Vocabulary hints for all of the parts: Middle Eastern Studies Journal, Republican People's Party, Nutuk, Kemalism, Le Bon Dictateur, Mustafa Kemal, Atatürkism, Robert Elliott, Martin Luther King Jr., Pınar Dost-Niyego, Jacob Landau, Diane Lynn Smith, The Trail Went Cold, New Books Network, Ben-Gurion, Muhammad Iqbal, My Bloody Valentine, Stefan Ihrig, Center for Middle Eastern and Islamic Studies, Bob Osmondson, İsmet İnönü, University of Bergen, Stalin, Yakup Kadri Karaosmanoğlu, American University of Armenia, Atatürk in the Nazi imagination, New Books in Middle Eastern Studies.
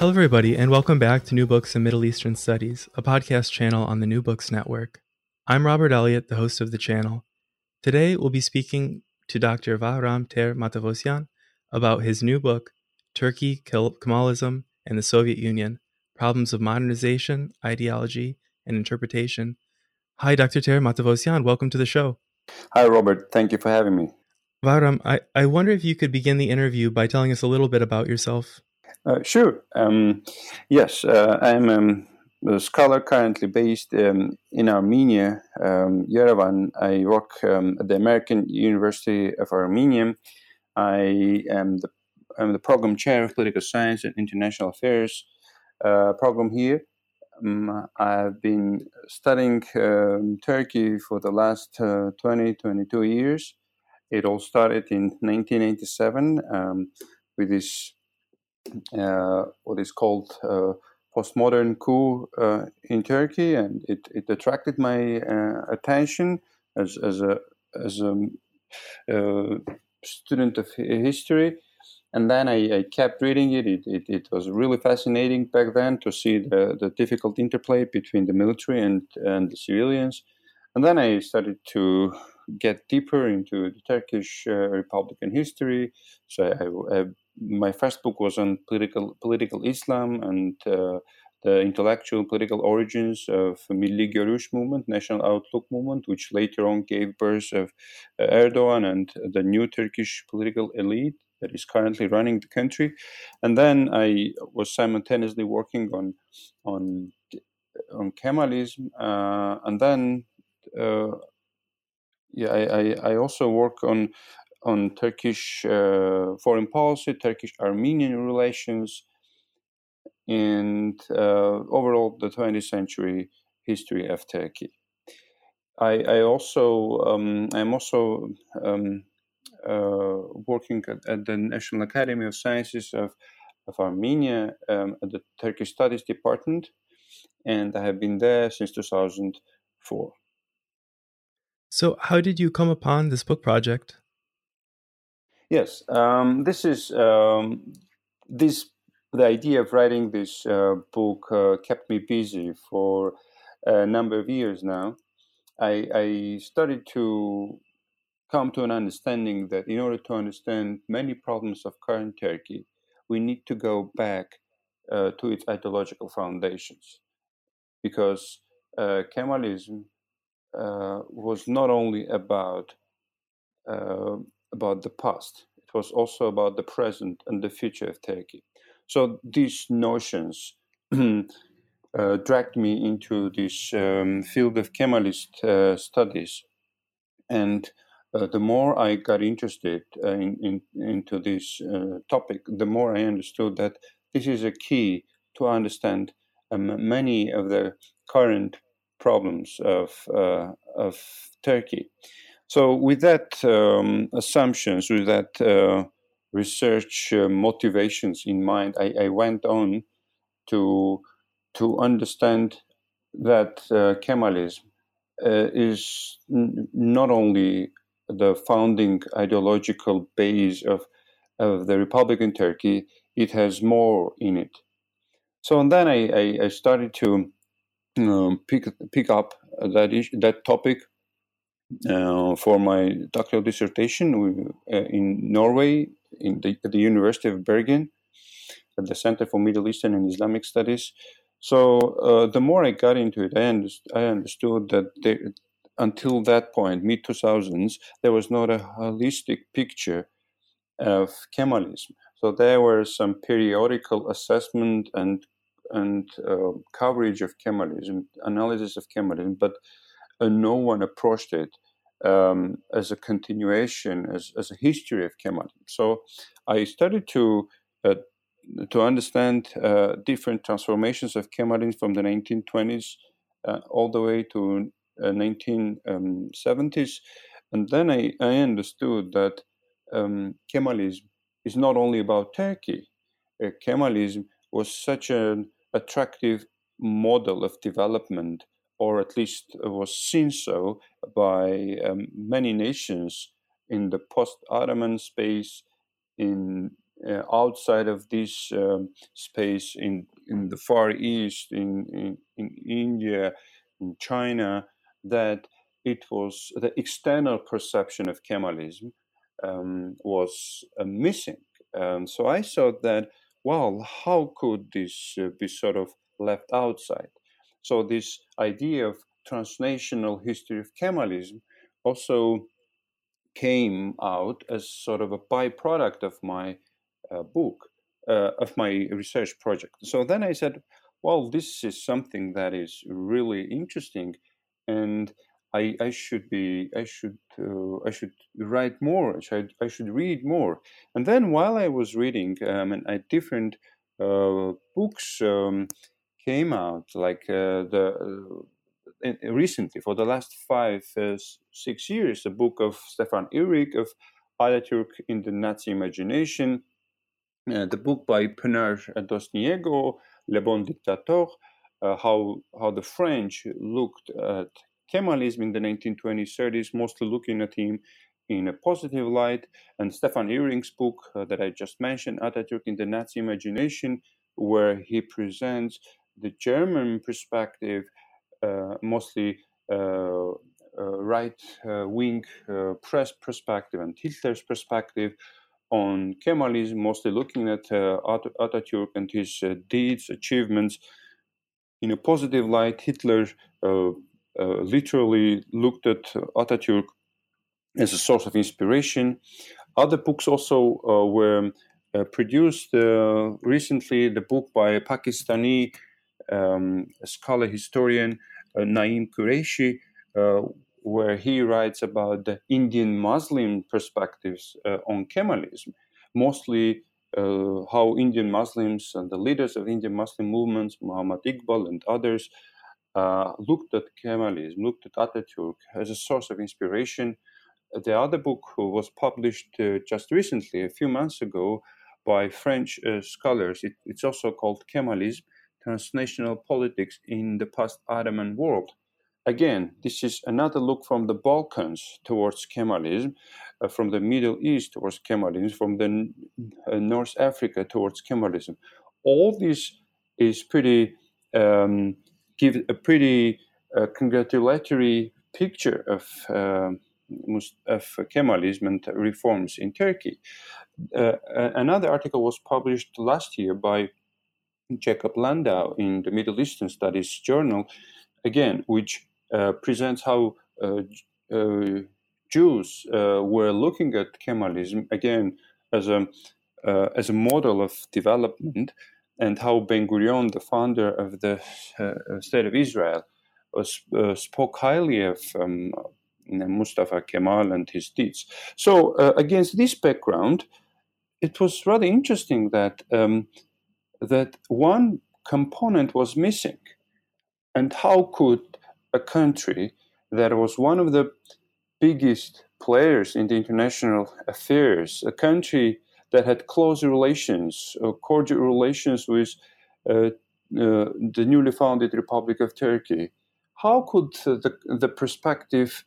Hello, everybody, and welcome back to New Books in Middle Eastern Studies, a podcast channel on the New Books Network. I'm Robert Elliott, the host of the channel. Today, we'll be speaking to Dr. Vahram Ter Matavosyan about his new book, Turkey, Kemalism, and the Soviet Union, Problems of Modernization, Ideology, and Interpretation. Hi, Dr. Ter Matavosyan. Welcome to the show. Hi, Robert. Thank you for having me. Vahram, I wonder if you could begin the interview by telling us a little bit about yourself. Sure. Yes, I'm a scholar currently based in Armenia, Yerevan. I work at the American University of Armenia. I'm the program chair of political science and international affairs program here. I've been studying Turkey for the last 22 years. It all started in 1987 with this what is called postmodern coup in Turkey, and it attracted my attention as a student of history. And then I kept reading it. It was really fascinating back then to see the difficult interplay between the military and the civilians. And then I started to get deeper into the Turkish Republican history. So I my first book was on political Islam and the intellectual political origins of Milli Görüş movement, National Outlook movement, which later on gave birth of Erdogan and the new Turkish political elite that is currently running the country. And then I was simultaneously working on Kemalism, and then I also work on Turkish foreign policy, Turkish-Armenian relations, and overall the 20th century history of Turkey. I'm also working at the National Academy of Sciences of Armenia at the Turkish Studies Department, and I have been there since 2004. So how did you come upon this book project? Yes, the idea of writing this book kept me busy for a number of years now. I started to come to an understanding that in order to understand many problems of current Turkey, we need to go back to its ideological foundations, because Kemalism was not only about the past. It was also about the present and the future of Turkey. So these notions dragged me into this field of Kemalist studies. And the more I got interested into this topic, the more I understood that this is a key to understand many of the current problems of Turkey. So with that assumptions, with that research motivations in mind, I went on to understand that Kemalism is not only the founding ideological base of the Republican Turkey, it has more in it. So and then I started to pick up that topic for my doctoral dissertation in Norway, at the University of Bergen, at the Center for Middle Eastern and Islamic Studies. So the more I got into it, I understood that until that point, mid-2000s, there was not a holistic picture of Kemalism. So there were some periodical assessment and coverage of Kemalism, analysis of Kemalism, but no one approached it as a continuation, as a history of Kemalism. So I started to understand different transformations of Kemalism from the 1920s all the way to 1970s. And then I understood that Kemalism is not only about Turkey. Kemalism was such an attractive model of development, or at least was seen so by many nations in the post-Ottoman space, in outside of this space, in the Far East, in India, in China, that it was the external perception of Kemalism was missing. So I thought that, well, how could this be sort of left outside? So this idea of transnational history of Kemalism also came out as sort of a byproduct of my book, of my research project. So then I said, well, this is something that is really interesting, and I should write more. I should read more. And then while I was reading, and different books came out, like recently for the last 5-6 years, a book of Stefan Ihrig of Atatürk in the Nazi Imagination, the book by Pınar Dost-Niyego, Le Bon Dictateur, how the French looked at Kemalism in the 1920s, 30s, mostly looking at him in a positive light. And Stefan Ihrig's book that I just mentioned, Atatürk in the Nazi Imagination, where he presents the German perspective, mostly right-wing press perspective and Hitler's perspective on Kemalism, mostly looking at Atatürk and his deeds, achievements in a positive light. Hitler literally looked at Atatürk as a source of inspiration. Other books also were produced recently. The book by Pakistani scholar historian Naim Qureshi, where he writes about the Indian Muslim perspectives on Kemalism, mostly how Indian Muslims and the leaders of Indian Muslim movements, Muhammad Iqbal and others, looked at Kemalism, looked at Atatürk as a source of inspiration. The other book was published just recently, a few months ago, by French scholars. It's also called Kemalism, Transnational Politics in the Post-Ottoman World. Again, this is another look from the Balkans towards Kemalism, from the Middle East towards Kemalism, from the North Africa towards Kemalism. All this is pretty... give a pretty congratulatory picture of Kemalism and reforms in Turkey. Another article was published last year by Jacob Landau in the Middle Eastern Studies Journal, again, which presents how Jews were looking at Kemalism, again, as a model of development, and how Ben-Gurion, the founder of the State of Israel, spoke highly of Mustafa Kemal and his deeds. So against this background, it was rather interesting that that one component was missing. And how could a country that was one of the biggest players in the international affairs, a country that had close relations, cordial relations with the newly founded Republic of Turkey, how could the perspective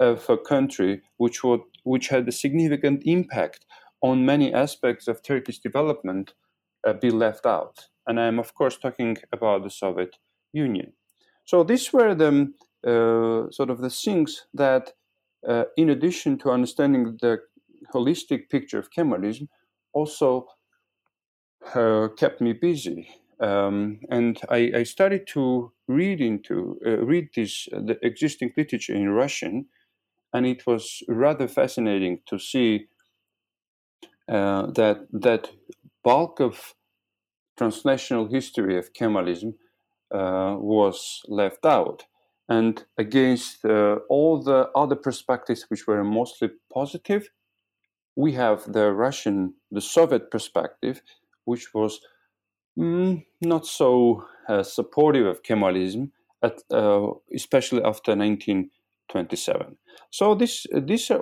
of a country which had a significant impact on many aspects of Turkey's development be left out? And I'm, of course, talking about the Soviet Union. So these were the sort of the things that, in addition to understanding the holistic picture of Kemalism, also kept me busy, and I started to read this the existing literature in Russian, and it was rather fascinating to see that bulk of transnational history of Kemalism was left out. and against all the other perspectives which were mostly positive, we have the Soviet perspective, which was not so supportive of Kemalism, especially after 1927. So these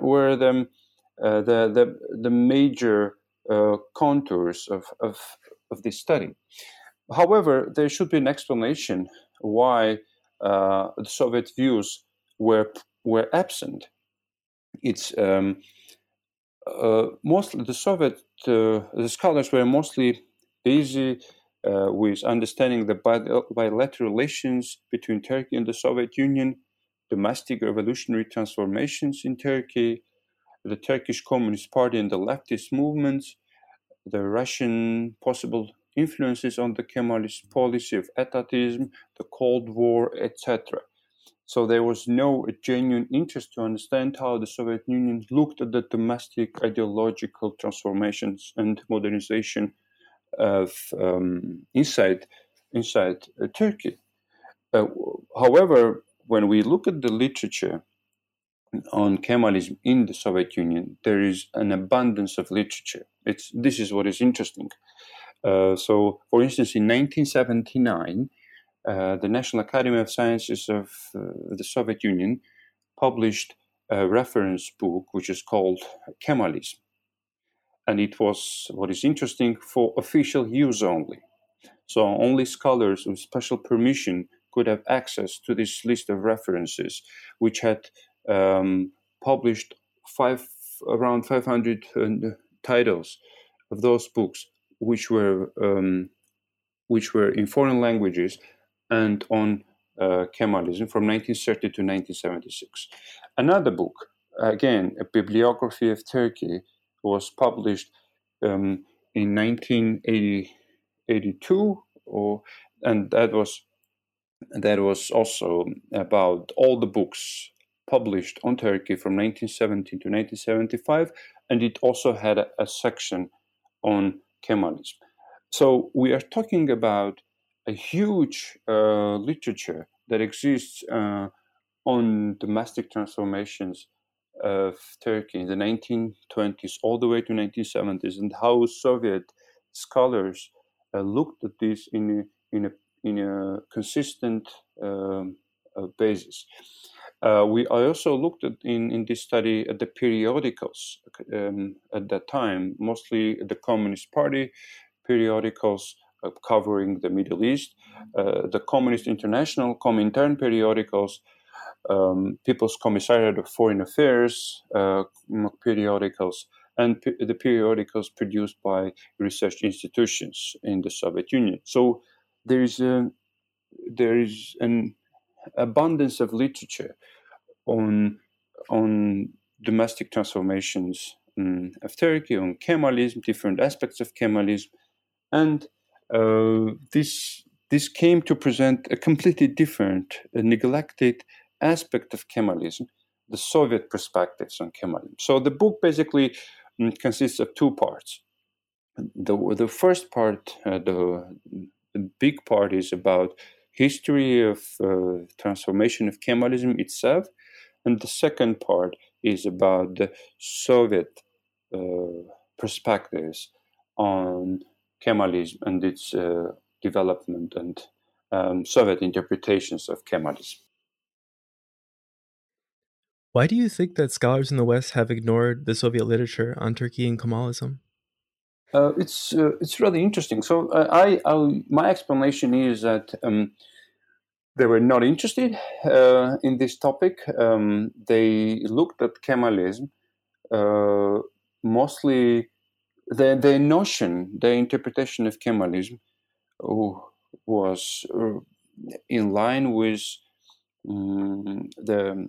were the major contours of this study. However, there should be an explanation why the Soviet views were absent. It's mostly the Soviet the scholars were mostly busy with understanding the bilateral relations between Turkey and the Soviet Union, domestic revolutionary transformations in Turkey, the Turkish Communist Party and the leftist movements, the Russian possible influences on the Kemalist policy of etatism, the Cold War, etc. So there was no genuine interest to understand how the Soviet Union looked at the domestic ideological transformations and modernization of inside Turkey. However, when we look at the literature on Kemalism in the Soviet Union, there is an abundance of literature. This is what is interesting. So, for instance, in 1979, the National Academy of Sciences of the Soviet Union published a reference book which is called Kemalism. And it was, what is interesting, for official use only. So only scholars with special permission could have access to this list of references, which had published around 500 titles of those books, which were in foreign languages and on Kemalism from 1930 to 1976. Another book, again, a bibliography of Turkey, was published in 1982, and that was also about all the books published on Turkey from 1970 to 1975, and it also had a section on Kemalism. So we are talking about a huge literature that exists on domestic transformations of Turkey in the 1920s all the way to 1970s, and how Soviet scholars looked at this in a consistent basis. I also looked at in this study at the periodicals at that time, mostly the Communist Party periodicals covering the Middle East, the Communist International, Comintern periodicals, People's Commissariat of Foreign Affairs periodicals, and the periodicals produced by research institutions in the Soviet Union. So there is an abundance of literature on domestic transformations of Turkey, on Kemalism, different aspects of Kemalism, and this came to present a completely different, neglected aspect of Kemalism, the Soviet perspectives on Kemalism. So the book basically consists of two parts. The first part, the big part, is about history of transformation of Kemalism itself, and the second part is about the Soviet perspectives on Kemalism and its development and Soviet interpretations of Kemalism. Why do you think that scholars in the West have ignored the Soviet literature on Turkey and Kemalism? It's really interesting. So my explanation is that they were not interested in this topic. They looked at Kemalism mostly. Their notion, their interpretation of Kemalism was in line with the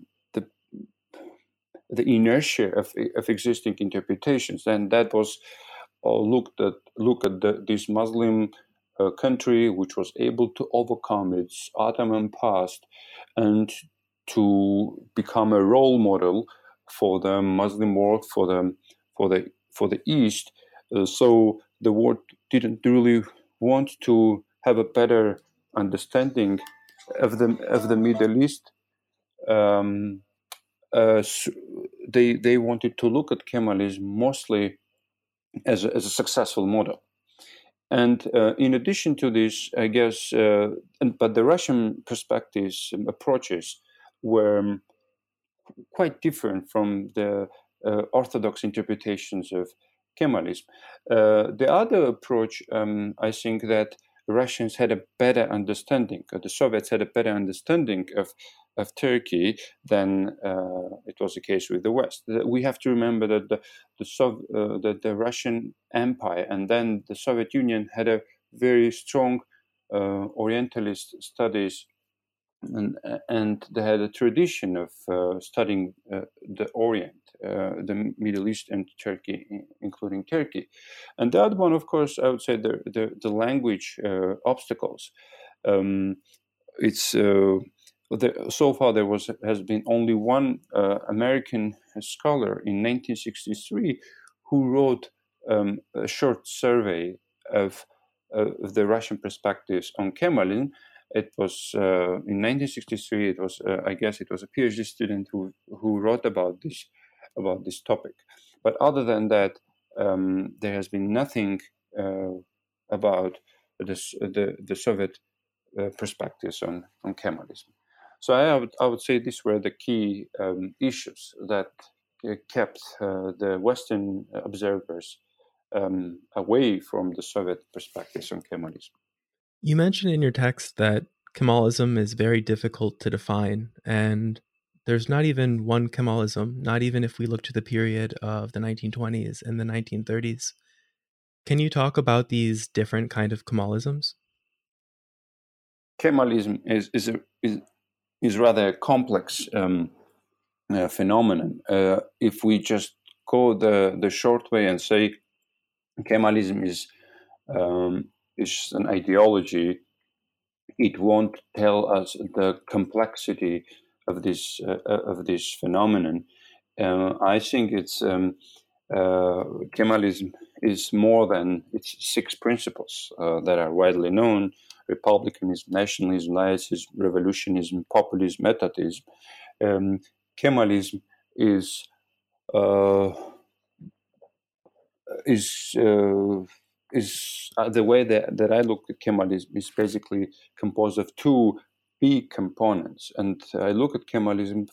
inertia of existing interpretations, and that was looked at this Muslim country which was able to overcome its Ottoman past and to become a role model for the Muslim world, for the East. So the world didn't really want to have a better understanding of the Middle East they wanted to look at Kemalism mostly as a successful model. And in addition to this, I guess, but the Russian perspectives and approaches were quite different from the orthodox interpretations of Kemalism. The other approach, I think that Russians had a better understanding, or the Soviets had a better understanding of Turkey than it was the case with the West. We have to remember that the Russian Empire and then the Soviet Union had a very strong Orientalist studies, and they had a tradition of studying the Orient, the Middle East and Turkey, including Turkey. And the other one, of course, I would say the language obstacles. So far, there has been only one American scholar in 1963 who wrote a short survey of the Russian perspectives on Kemalism. It was in 1963. It was, I guess, it was a PhD student who wrote about this topic. But other than that, there has been nothing about the Soviet perspectives on Kemalism. So I would say these were the key issues that kept the Western observers away from the Soviet perspectives on Kemalism. You mentioned in your text that Kemalism is very difficult to define, and there's not even one Kemalism, not even if we look to the period of the 1920s and the 1930s. Can you talk about these different kind of Kemalisms? Kemalism is rather a complex phenomenon. If we just go the short way and say Kemalism is an ideology, it won't tell us the complexity of this phenomenon. I think it's Kemalism is more than its six principles that are widely known: republicanism, nationalism, laicism, revolutionism, populism, etatism. Kemalism is the way that I look at Kemalism is basically composed of two big components, and I look at Kemalism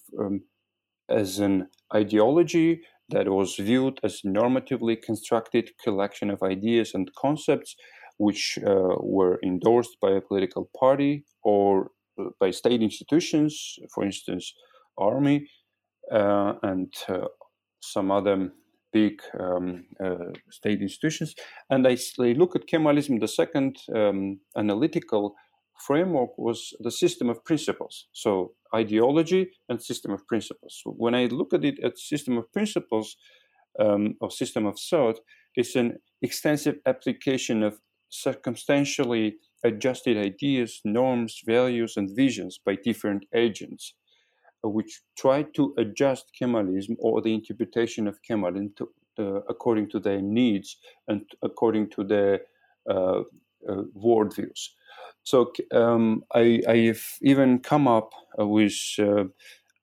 as an ideology that was viewed as normatively constructed collection of ideas and concepts which were endorsed by a political party or by state institutions, for instance, army and some other big state institutions. And I look at Kemalism, the second analytical framework was the system of principles. So ideology and system of principles. When I look at it as system of principles or system of thought, it's an extensive application of circumstantially adjusted ideas, norms, values, and visions by different agents, which try to adjust Kemalism or the interpretation of Kemalism to, according to their needs and according to their worldviews. So I have even come up with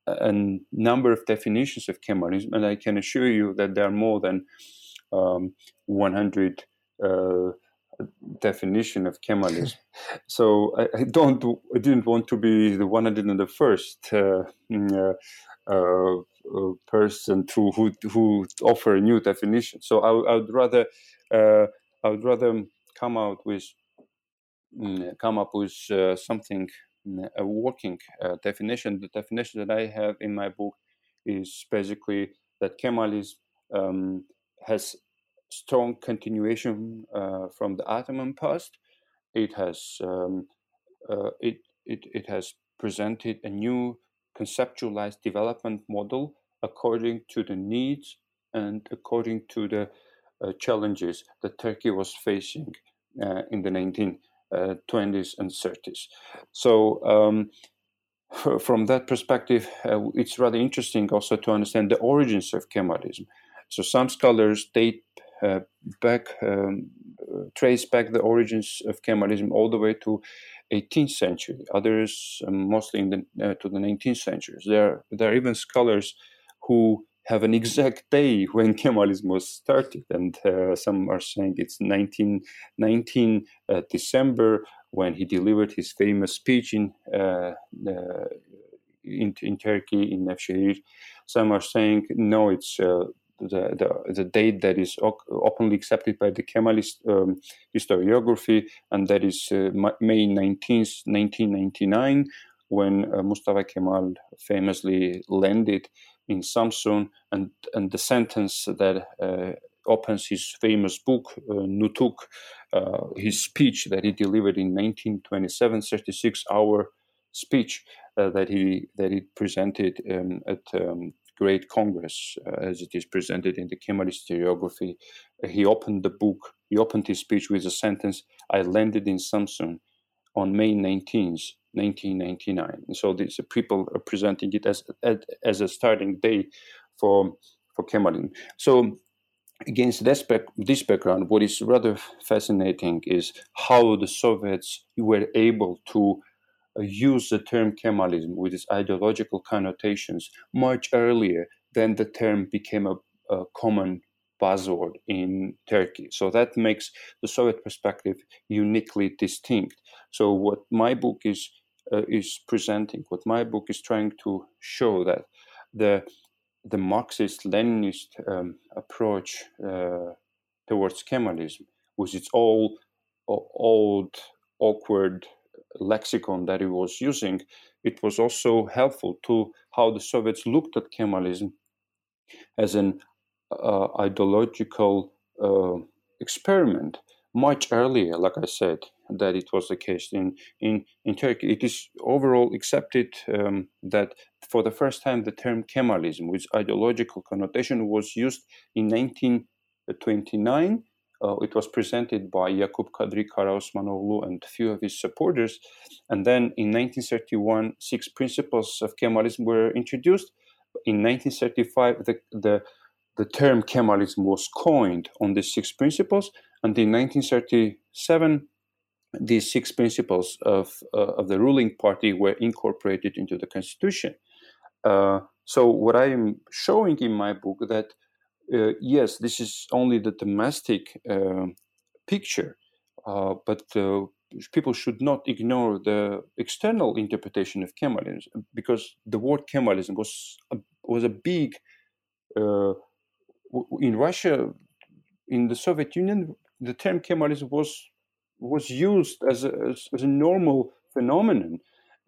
a number of definitions of Kemalism, and I can assure you that there are more than 100 definition of Kemalism. So I didn't want to be the 101st person who offer a new definition. So I would rather come up with something, a working definition. The definition that I have in my book is basically that Kemalism has strong continuation from the Ottoman past. It has it has presented a new conceptualized development model according to the needs and according to the challenges that Turkey was facing in the 1920s and 30s. So from that perspective, it's rather interesting also to understand the origins of Kemalism. So some scholars trace back the origins of Kemalism all the way to 18th century, others mostly to the 19th century. There are even scholars who have an exact day when Kemalism was started, and some are saying it's 1919 December when he delivered his famous speech in Turkey, in Nevşehir. Some are saying no, it's the date that is openly accepted by the Kemalist historiography, and that is May 19th, 1999, when Mustafa Kemal famously landed in Samsun, and the sentence that opens his famous book, Nutuk, his speech that he delivered in 1927, 36-hour speech that he presented at Great Congress, as it is presented in the Kemalist historiography. He opened his speech with the sentence, "I landed in Samsun on May 19th, 1999. And so these people are presenting it as a starting day for Kemalism. So against this background, what is rather fascinating is how the Soviets were able to use the term Kemalism with its ideological connotations much earlier than the term became a common buzzword in Turkey. So that makes the Soviet perspective uniquely distinct. So what my book is presenting, what my book is trying to show, that the Marxist-Leninist approach towards Kemalism, with its old awkward lexicon that it was using, it was also helpful to how the Soviets looked at Kemalism as an ideological experiment much earlier, like I said, that it was the case in Turkey. It is overall accepted that for the first time the term Kemalism with ideological connotation was used in 1929. It was presented by Yakup Kadri Karaosmanoğlu and a few of his supporters. And then in 1931, 6 principles of Kemalism were introduced. In 1935, the term Kemalism was coined on the 6 principles, and in 1937, these 6 principles of the ruling party were incorporated into the constitution. So what I am showing in my book that, yes, this is only the domestic picture, but people should not ignore the external interpretation of Kemalism, because the word Kemalism was a big... in Russia, in the Soviet Union, the term Kemalism was used as a normal phenomenon,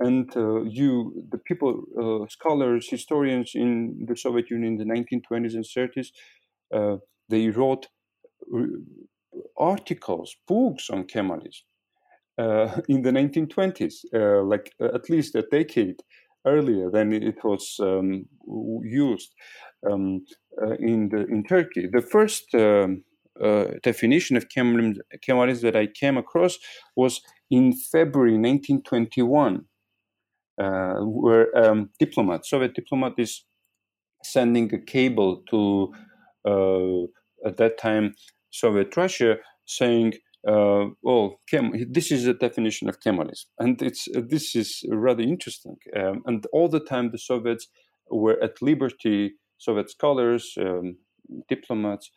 and the people, scholars, historians in the Soviet Union in the 1920s and 30s, they wrote articles, books on Kemalism in the 1920s, like at least a decade earlier than it was used. In Turkey, the first definition of Kemalism that I came across was in February 1921, where Soviet diplomat is sending a cable to at that time Soviet Russia, saying, this is the definition of Kemalism, and this is rather interesting. And all the time the Soviets were at liberty. Soviet scholars, diplomats,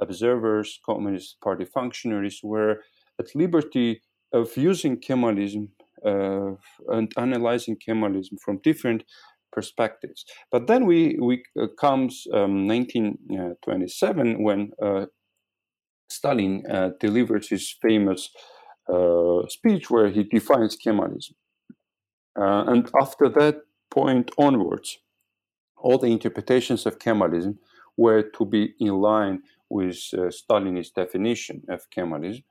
observers, Communist Party functionaries were at liberty of using Kemalism and analyzing Kemalism from different perspectives. But then we comes 1927 when Stalin delivers his famous speech where he defines Kemalism, and after that point onwards, all the interpretations of Kemalism were to be in line with Stalinist definition of Kemalism.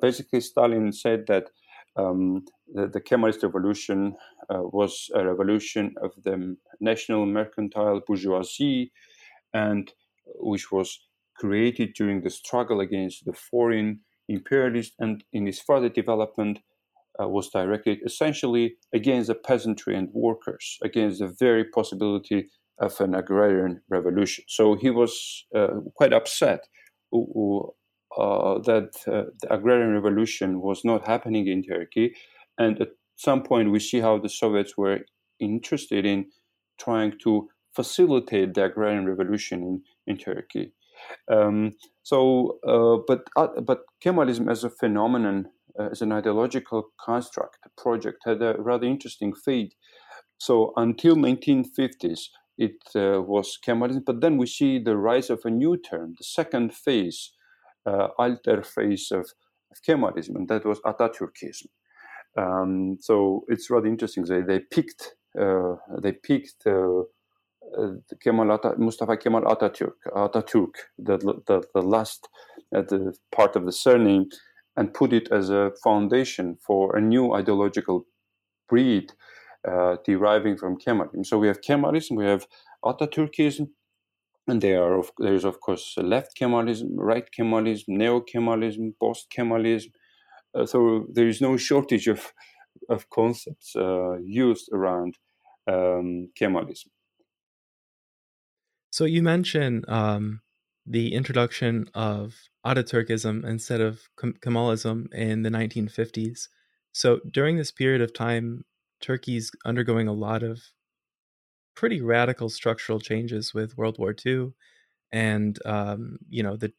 Basically, Stalin said that the Kemalist revolution was a revolution of the national mercantile bourgeoisie, and which was created during the struggle against the foreign imperialist, and in its further development, was directed essentially against the peasantry and workers, against the very possibility of an agrarian revolution. So he was quite upset that the agrarian revolution was not happening in Turkey, And at some point, we see how the Soviets were interested in trying to facilitate the agrarian revolution in Turkey. But Kemalism as a phenomenon, as an ideological construct, project, had a rather interesting fate. So until 1950s, it was Kemalism. But then we see the rise of a new term, the second phase, alter phase of Kemalism, and that was Atatürkism. So it's rather interesting. They picked Mustafa Kemal Atatürk, the last the part of the surname, and put it as a foundation for a new ideological breed deriving from Kemalism. So we have Kemalism, we have Atatürkism, and there is of course left Kemalism, right Kemalism, neo Kemalism, post Kemalism. So there is no shortage of concepts used around Kemalism. So you mentioned the introduction of Atatürkism instead of Kemalism in the 1950s. So during this period of time, Turkey's undergoing a lot of pretty radical structural changes with World War II and, the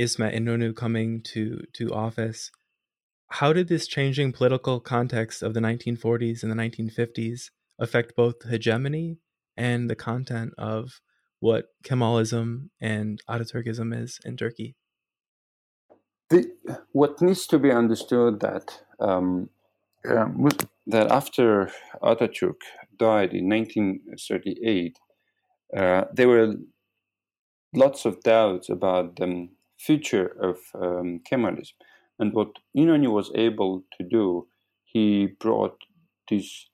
İsmet İnönü coming to office. How did this changing political context of the 1940s and the 1950s affect both hegemony and the content of what Kemalism and Atatürkism is in Turkey? What needs to be understood that after Atatürk died in 1938, there were lots of doubts about the future of Kemalism. And what İnönü was able to do, he brought this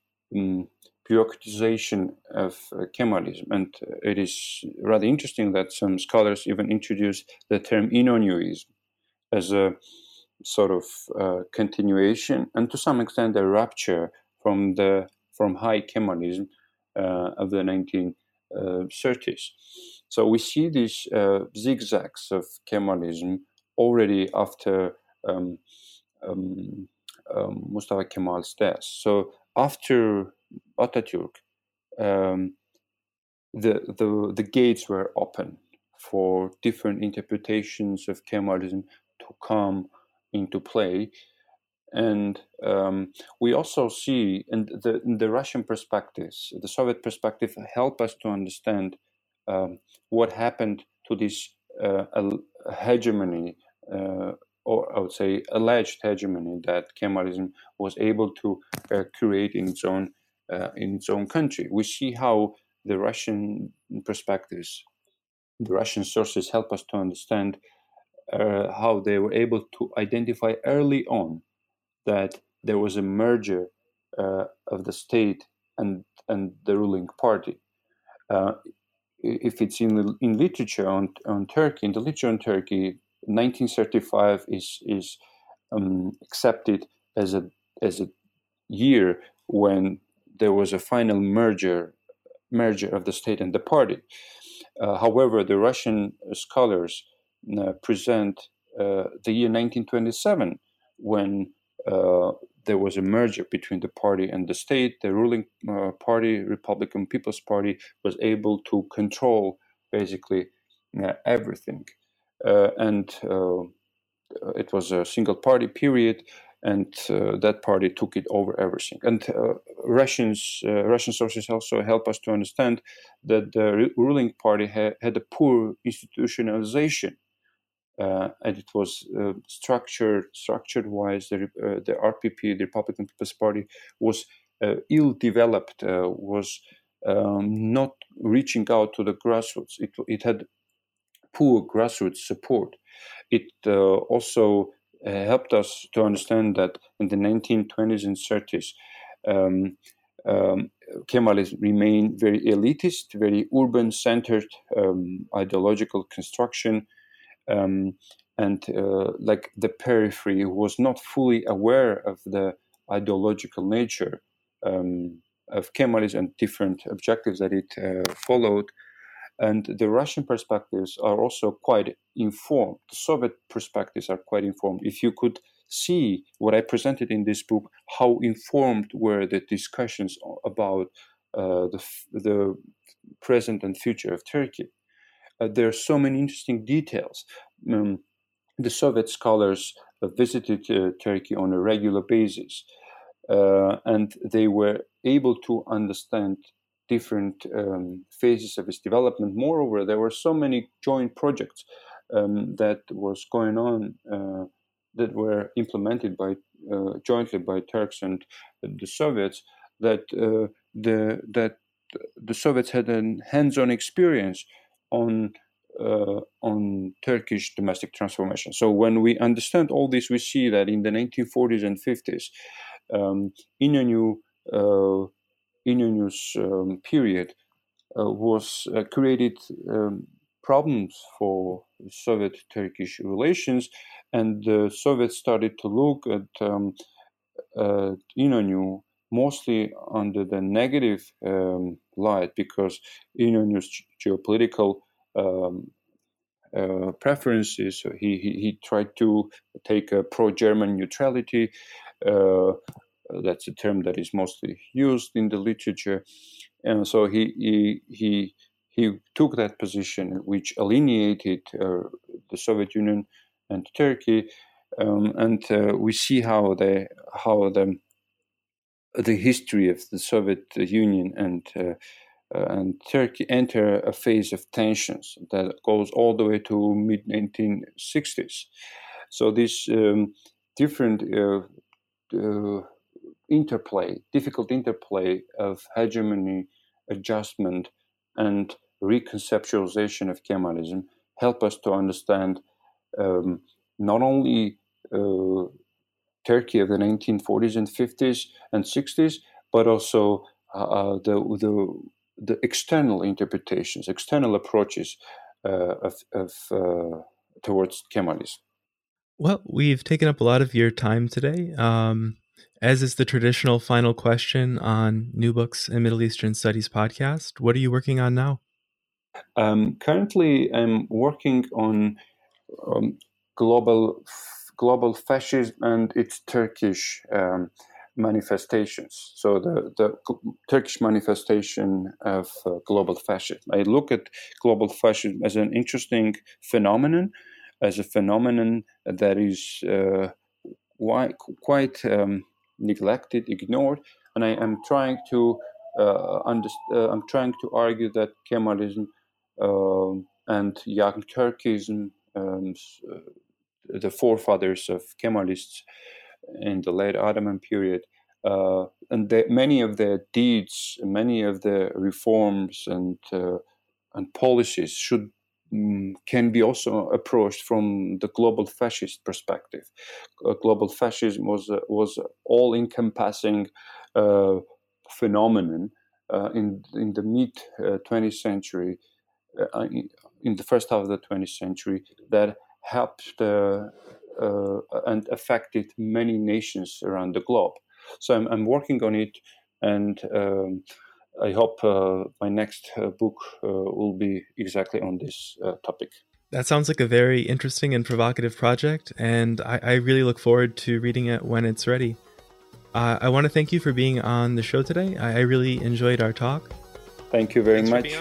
bureaucratization of Kemalism. And it is rather interesting that some scholars even introduce the term İnönüism as a sort of continuation and to some extent a rupture from high Kemalism of the 1930s. So we see these zigzags of Kemalism already after Mustafa Kemal's death. So after Atatürk, the gates were open for different interpretations of Kemalism to come into play, and we also see, and the Russian perspectives, the Soviet perspective, help us to understand what happened to this hegemony, or I would say alleged hegemony that Kemalism was able to create in its own. In its own country. We see how the Russian perspectives, the Russian sources help us to understand how they were able to identify early on that there was a merger of the state and the ruling party. If it's in literature on Turkey, in the literature on Turkey, 1935 is accepted as a year when there was a final merger of the state and the party. However, the Russian scholars present the year 1927 when there was a merger between the party and the state. The ruling party, Republican People's Party, was able to control basically everything. And it was a single-party period. And that party took it over everything. And Russian sources also help us to understand that the ruling party had a poor institutionalization, and it was structured-wise. The RPP, the Republican People's Party, was ill-developed, was not reaching out to the grassroots. It had poor grassroots support. It also helped us to understand that in the 1920s and 30s, Kemalism remained very elitist, very urban-centered ideological construction, and like the periphery was not fully aware of the ideological nature of Kemalism and different objectives that it followed. And the Russian perspectives are also quite informed. The Soviet perspectives are quite informed. If you could see what I presented in this book, how informed were the discussions about the present and future of Turkey. There are so many interesting details. The Soviet scholars visited Turkey on a regular basis, and they were able to understand different phases of its development. Moreover, there were so many joint projects that was going on that were implemented by jointly by Turks and the Soviets, that the Soviets had a hands-on experience on Turkish domestic transformation. So when we understand all this, we see that in the 1940s and 50s, İnönü's period was created problems for Soviet-Turkish relations, and the Soviets started to look at İnönü mostly under the negative light, because İnönü's geopolitical preferences. He tried to take a pro-German neutrality. That's a term that is mostly used in the literature, and so he took that position, which alienated the Soviet Union and Turkey, and we see how the history of the Soviet Union and Turkey enter a phase of tensions that goes all the way to mid-1960s. So this different difficult interplay of hegemony, adjustment, and reconceptualization of Kemalism help us to understand not only Turkey of the 1940s and 50s and 60s, but also the external interpretations, external approaches towards Kemalism. Well, we've taken up a lot of your time today. As is the traditional final question on New Books in Middle Eastern Studies podcast, what are you working on now? Currently, I'm working on global fascism and its Turkish manifestations. So the Turkish manifestation of global fascism. I look at global fascism as an interesting phenomenon, as a phenomenon that is quite neglected, ignored, and I am trying to I'm trying to argue that Kemalism and young Turkism, the forefathers of Kemalists in the late Ottoman period, and many of their deeds, many of the reforms and policies can be also approached from the global fascist perspective. Global fascism was all-encompassing phenomenon in the mid 20th century, in the first half of the 20th century, that helped and affected many nations around the globe. So I'm working on it, and I hope my next book will be exactly on this topic. That sounds like a very interesting and provocative project, and I really look forward to reading it when it's ready. I want to thank you for being on the show today. I really enjoyed our talk. Thank you very much.